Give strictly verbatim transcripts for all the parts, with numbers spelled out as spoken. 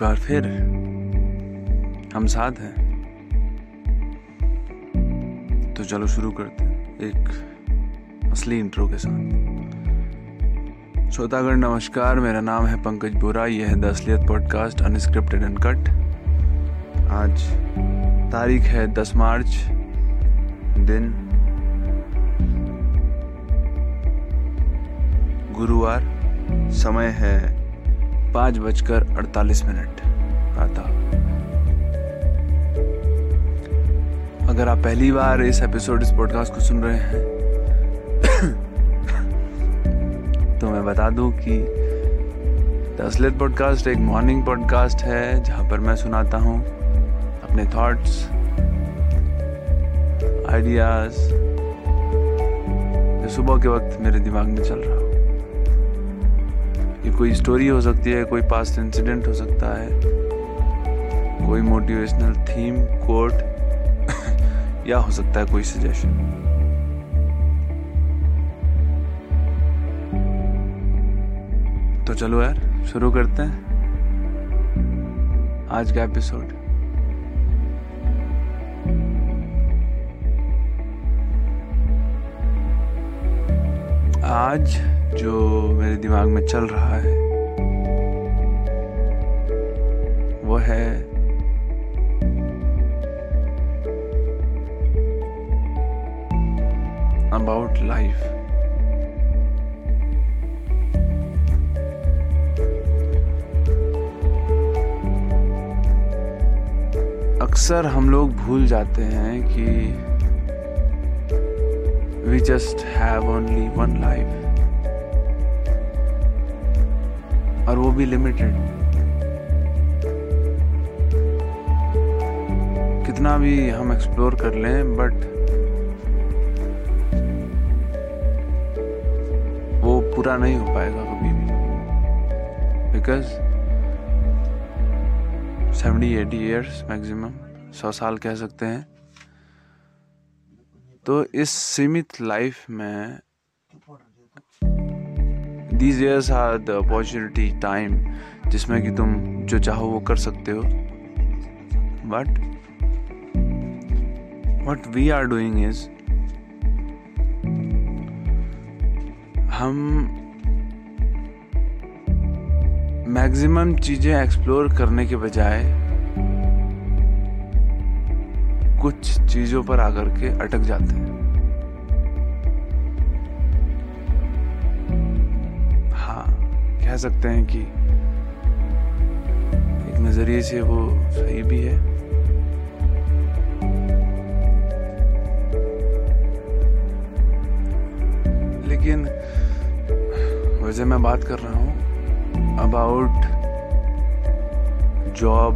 एक बार फिर हम साथ हैं, तो चलो शुरू करते हैं एक असली इंट्रो के साथ। श्रोतागण नमस्कार, मेरा नाम है पंकज बोरा। यह है द असलियत पॉडकास्ट, अनस्क्रिप्टेड अनकट। आज तारीख है दस मार्च, दिन गुरुवार, समय है पाँच बजकर अड़तालीस मिनट प्रातः। अगर आप पहली बार इस एपिसोड इस पॉडकास्ट को सुन रहे हैं तो मैं बता दूं कि द असलियत पॉडकास्ट एक मॉर्निंग पॉडकास्ट है, जहां पर मैं सुनाता हूं अपने थॉट्स, आइडियाज जो सुबह के वक्त मेरे दिमाग में चल रहा हो। ये कोई स्टोरी हो सकती है, कोई पास्ट इंसिडेंट हो सकता है, कोई मोटिवेशनल थीम, कोट या हो सकता है कोई सजेशन। तो चलो यार, शुरू करते हैं आज का एपिसोड। आज जो मेरे दिमाग में चल रहा है वो है अबाउट लाइफ। अक्सर हम लोग भूल जाते हैं कि we just have only one life, और वो भी लिमिटेड। कितना भी हम एक्सप्लोर कर लें, बट वो पूरा नहीं हो पाएगा कभी भी, because seventy eighty years maximum, सौ साल कह सकते हैं। तो इस सीमित लाइफ में These years are the opportunity time, जिसमें कि तुम जो चाहो वो कर सकते हो। But what we are doing is हम maximum चीज़ें explore करने के बजाय कुछ चीज़ों पर आकर के अटक जाते हैं। कह सकते हैं कि एक नजरिए से वो सही भी है। लेकिन वैसे मैं बात कर रहा हूं about job,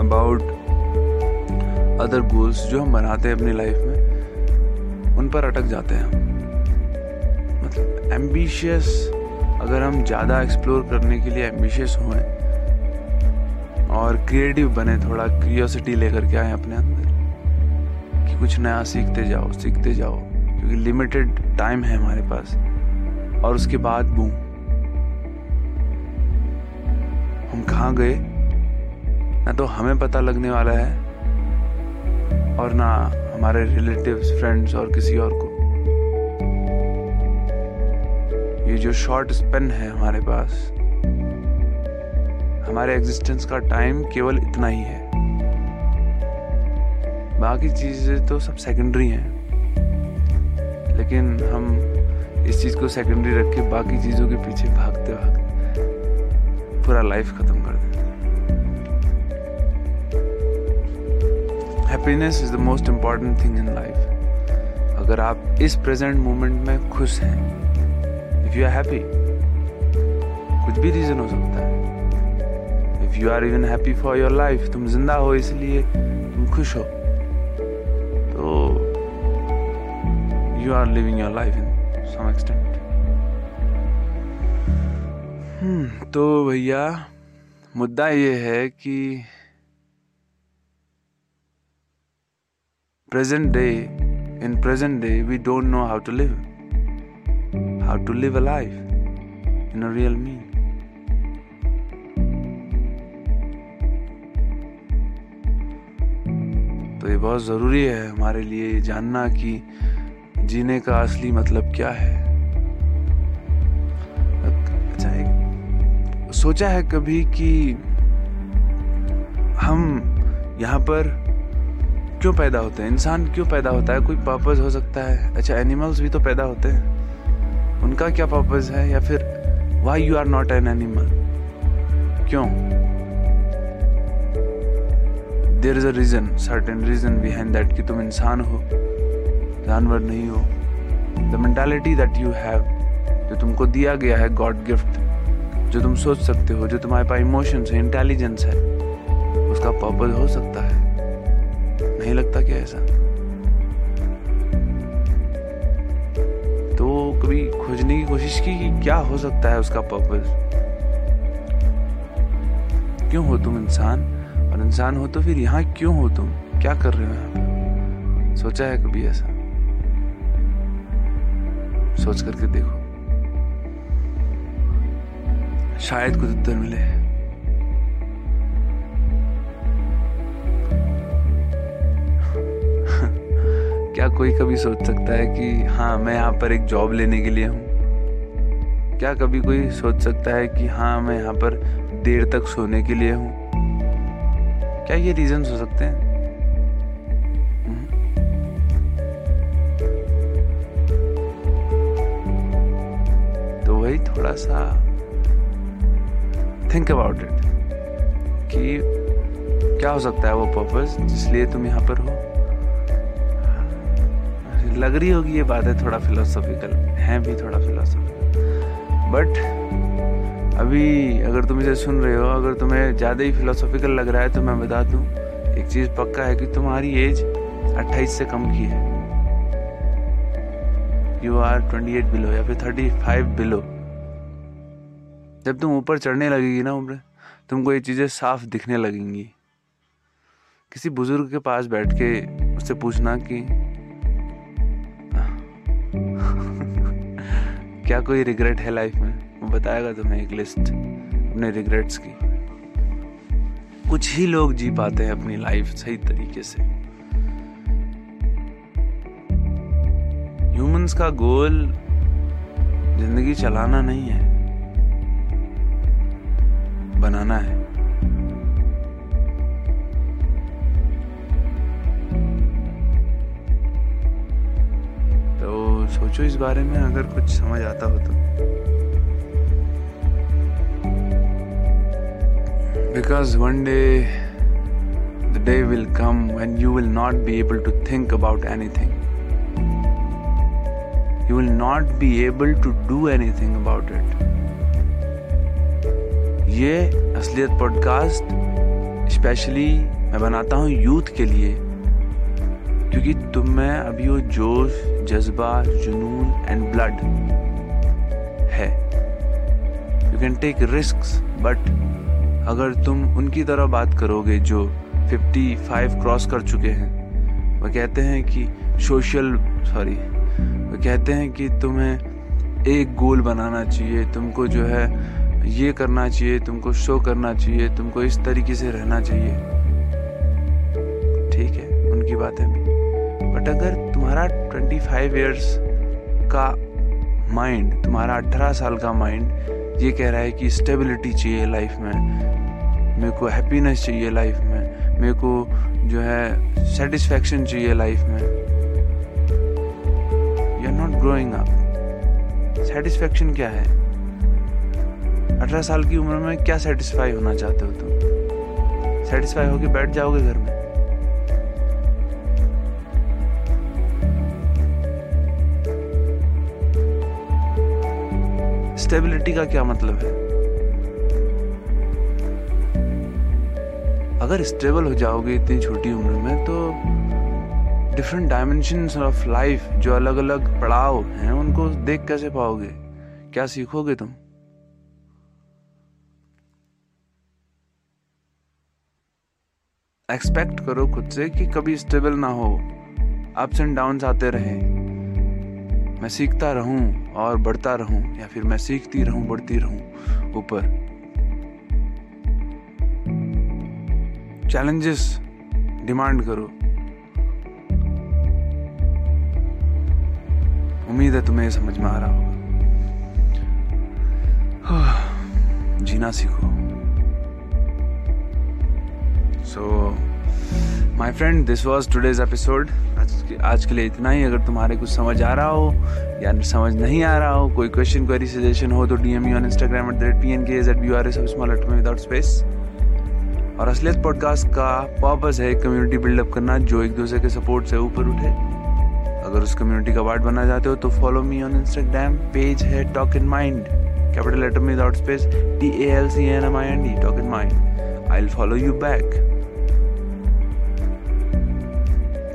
about other goals जो हम बनाते हैं अपनी लाइफ में, उन पर अटक जाते हैं हम। एम्बिशियस, अगर हम ज़्यादा एक्सप्लोर करने के लिए एम्बिशियस हों और क्रिएटिव बने, थोड़ा क्यूरियोसिटी लेकर के आए अपने अंदर कि कुछ नया सीखते जाओ सीखते जाओ क्योंकि लिमिटेड टाइम है हमारे पास, और उसके बाद बूम, हम कहाँ गए ना तो हमें पता लगने वाला है और ना हमारे रिलेटिव्स, फ्रेंड्स और किसी और को। ये जो शॉर्ट स्पेन है हमारे पास, हमारे एग्जिस्टेंस का टाइम केवल इतना ही है, बाकी चीज़ें तो सब सेकेंडरी हैं। लेकिन हम इस चीज़ को सेकेंडरी रख के बाकी चीज़ों के पीछे भागते भागते पूरा लाइफ ख़त्म कर देते हैं। Happiness is the most important thing in life. अगर आप इस प्रेजेंट मोमेंट में खुश हैं, If you are happy, कुछ भी रीजन हो सकता है। If you are even happy for your life, तुम जिंदा हो इसलिए तुम खुश हो, तो you are living your life in some extent। हम्म तो भैया मुद्दा ये है कि present day, in present day we don't know how to live. How to live a life. in a real meal. तो ये बहुत ज़रूरी है हमारे लिए ये जानना कि जीने का असली मतलब क्या है. अच्छा, एक सोचा है कभी कि हम यहाँ पर क्यों पैदा होते हैं? इंसान क्यों पैदा होता है? कोई पर्पस हो सकता है. अच्छा, एनिमल्स भी तो पैदा होते हैं, उनका क्या पर्पस है? या फिर why you are not an animal, क्यों? There is a reason, certain reason behind that कि तुम इंसान हो, जानवर नहीं हो. The mentality that you have, जो तुमको दिया गया है गॉड गिफ्ट, जो तुम सोच सकते हो, जो तुम्हारे पास इमोशंस है, इंटेलिजेंस है, उसका पर्पस हो सकता है. नहीं लगता क्या ऐसा? तो कभी खोजने की कोशिश की कि क्या हो सकता है उसका पर्पस? क्यों हो तुम इंसान? और इंसान हो तो फिर यहाँ क्यों हो तुम? क्या कर रहे हो यहाँ पे? सोचा है कभी ऐसा? सोच करके देखो, शायद कुछ उत्तर मिले. क्या कोई कभी सोच सकता है कि हाँ मैं यहाँ पर एक जॉब लेने के लिए हूँ? क्या कभी कोई सोच सकता है कि हाँ मैं यहाँ पर देर तक सोने के लिए हूँ? क्या ये रीजंस हो सकते हैं? तो वही थोड़ा सा थिंक अबाउट इट कि क्या हो सकता है वो पर्पस जिसलिए तुम यहाँ पर हो. लग रही होगी ये बात है थोड़ा फिलोसॉफिकल, है भी थोड़ा फिलोसॉफिकल, बट अभी अगर तुम इसे सुन रहे हो, अगर तुम्हें ज़्यादा ही फिलोसॉफिकल लग रहा है तो मैं बता दूं एक चीज़ पक्का है कि तुम्हारी एज अट्ठाईस से कम की है. यू आर अट्ठाईस बिलो या फिर पैंतीस बिलो. जब तुम ऊपर चढ़ने लगेगी ना उम्र, तुमको ये चीज़ें साफ दिखने लगेंगी. किसी बुजुर्ग के पास बैठ के उससे पूछना कि क्या कोई रिग्रेट है लाइफ में, वो बताएगा तुम्हें एक लिस्ट अपने रिग्रेट्स की. कुछ ही लोग जी पाते हैं अपनी लाइफ सही तरीके से. ह्यूमंस का गोल जिंदगी चलाना नहीं है, बनाना है. सोचो इस बारे में, अगर कुछ समझ आता हो तो. Because one day the day will come when you will not be able to think about anything. You will not be able to do anything about it. ये असलियत पॉडकास्ट स्पेशली मैं बनाता हूँ यूथ के लिए, क्योंकि तुम में अभी वो जोश, जज्बा, जुनून एंड ब्लड है. You can take risks, but अगर तुम उनकी तरह बात करोगे जो पचपन क्रॉस कर चुके हैं, वह कहते हैं कि सोशल सॉरी वह कहते हैं कि तुम्हें एक गोल बनाना चाहिए, तुमको जो है ये करना चाहिए, तुमको शो करना चाहिए, तुमको इस तरीके से रहना चाहिए. ठीक है, उनकी बातें भी, बट अगर तुम्हारा पच्चीस इयर्स का माइंड, तुम्हारा अठारह साल का माइंड ये कह रहा है कि स्टेबिलिटी चाहिए लाइफ में, मेरे को हैप्पीनेस चाहिए लाइफ में, मेरे को जो है सेटिस्फैक्शन चाहिए लाइफ में, you are not growing up. Satisfaction क्या है? अठारह साल की उम्र में क्या सेटिस्फाई होना चाहते हो तुम? सेटिस्फाई होके बैठ जाओगे घर में? स्टेबिलिटी का क्या मतलब है? अगर स्टेबल हो जाओगे इतनी छोटी उम्र में तो डिफरेंट डायमेंशंस ऑफ लाइफ जो अलग अलग पड़ाव हैं उनको देख कैसे पाओगे? क्या सीखोगे तुम? एक्सपेक्ट करो खुद से कि कभी स्टेबल ना हो, अप्स एंड डाउन्स आते रहे. मैं सीखता रहूं और बढ़ता रहूं, या फिर मैं सीखती रहूं बढ़ती रहूं ऊपर। चैलेंजेस डिमांड करो। उम्मीद है तुम्हें समझ में आ रहा होगा। जीना सीखो। So my friend, this was today's episode. आज के लिए इतना ही। अगर तुम्हारे कुछ समझ आ रहा हो या समझ नहीं आ रहा हो, कोई क्वेश्चन क्वेरी सजेशन हो तो DM me on Instagram at the rate P N K H eight B R S small letter में विदाउट स्पेस। और असलियत पॉडकास्ट का पर्पस है कम्युनिटी बिल्डअप करना, जो एक दूसरे के सपोर्ट से ऊपर उठे। अगर उस कम्युनिटी का पार्ट बनना चाहते हो तो follow me on Instagram. Page है talk in mind, capital letter में without space, T A L C N M I N D, talk in mind. I will follow you back.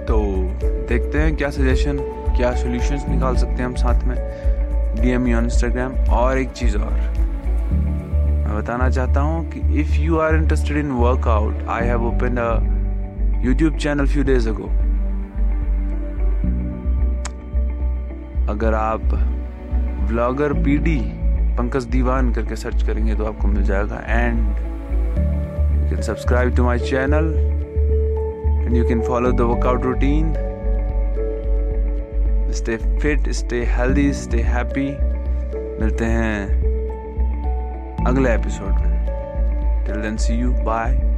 तो देखते हैं क्या सजेशन, क्या सॉल्यूशंस निकाल सकते हैं हम साथ में। DM me on Instagram. और एक चीज़ और मैं बताना चाहता हूँ कि if you are interested in workout, I have open a YouTube channel few days ago. अगर आप व्लॉगर पीडी पंकज दीवान करके सर्च करेंगे तो आपको मिल जाएगा। And you can subscribe to my channel and you can follow the workout routine. Stay fit, stay healthy, stay happy. मिलते हैं अगले एपिसोड में। Till then, see you, bye.